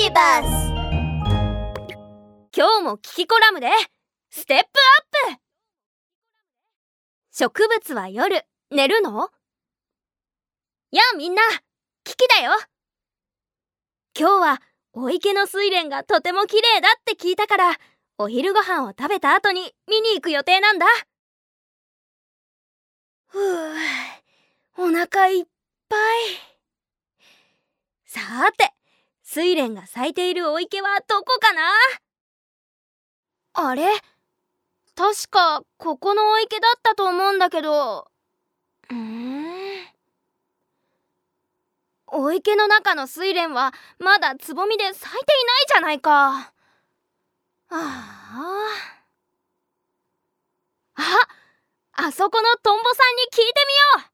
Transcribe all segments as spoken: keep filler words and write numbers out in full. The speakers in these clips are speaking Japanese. ビバース。今日もキキコラムでステップアップ。植物は夜寝るの？やあみんな、キキだよ。今日はお池の睡蓮がとても綺麗だって聞いたから、お昼ご飯を食べた後に見に行く予定なんだ。ふう、お腹いっぱい。さーて、睡蓮が咲いているお池はどこかな？あれ、確かここのお池だったと思うんだけど。うーん。お池の中の睡蓮はまだつぼみで咲いていないじゃないか。ああ。あ、あそこのトンボさんに聞いてみよう。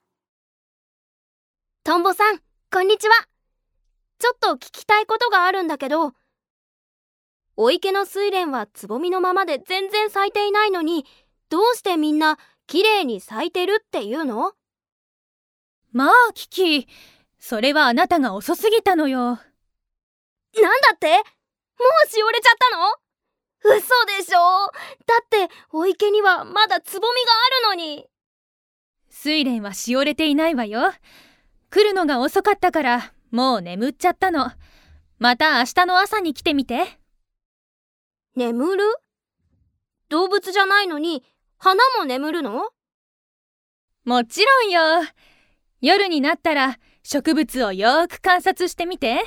トンボさん、こんにちは。ちょっと聞きたいことがあるんだけど、お池の睡蓮はつぼみのままで全然咲いていないのに、どうしてみんなきれいに咲いてるっていうの？まあキキ、それはあなたが遅すぎたのよ。なんだって？もうしおれちゃったの？嘘でしょ。だってお池にはまだつぼみがあるのに。睡蓮はしおれていないわよ。来るのが遅かったからもう眠っちゃったの。また明日の朝に来てみて。眠る？動物じゃないのに花も眠るの？もちろんよ。夜になったら植物をよーく観察してみて。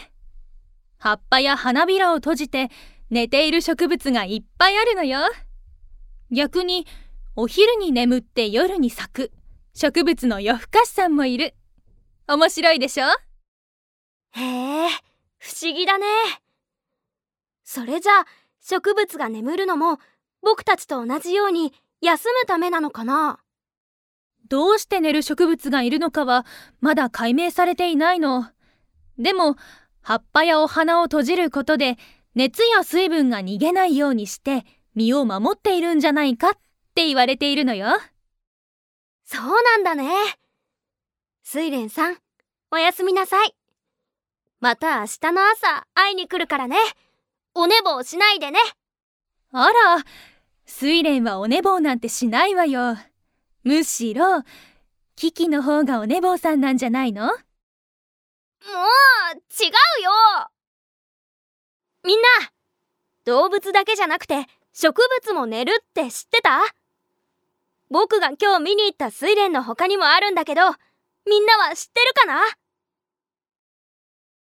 葉っぱや花びらを閉じて寝ている植物がいっぱいあるのよ。逆にお昼に眠って夜に咲く植物の夜更かしさんもいる。面白いでしょ？へえ、不思議だね。それじゃあ植物が眠るのも僕たちと同じように休むためなのかな？どうして寝る植物がいるのかはまだ解明されていないの。でも葉っぱやお花を閉じることで熱や水分が逃げないようにして身を守っているんじゃないかって言われているのよ。そうなんだね。睡蓮さん、おやすみなさい。また明日の朝会いに来るからね。お寝坊しないでね。あら、睡蓮はお寝坊なんてしないわよ。むしろキキの方がお寝坊さんなんじゃないの？もう違うよ。みんな、動物だけじゃなくて植物も寝るって知ってた？僕が今日見に行った睡蓮の他にもあるんだけど、みんなは知ってるかな？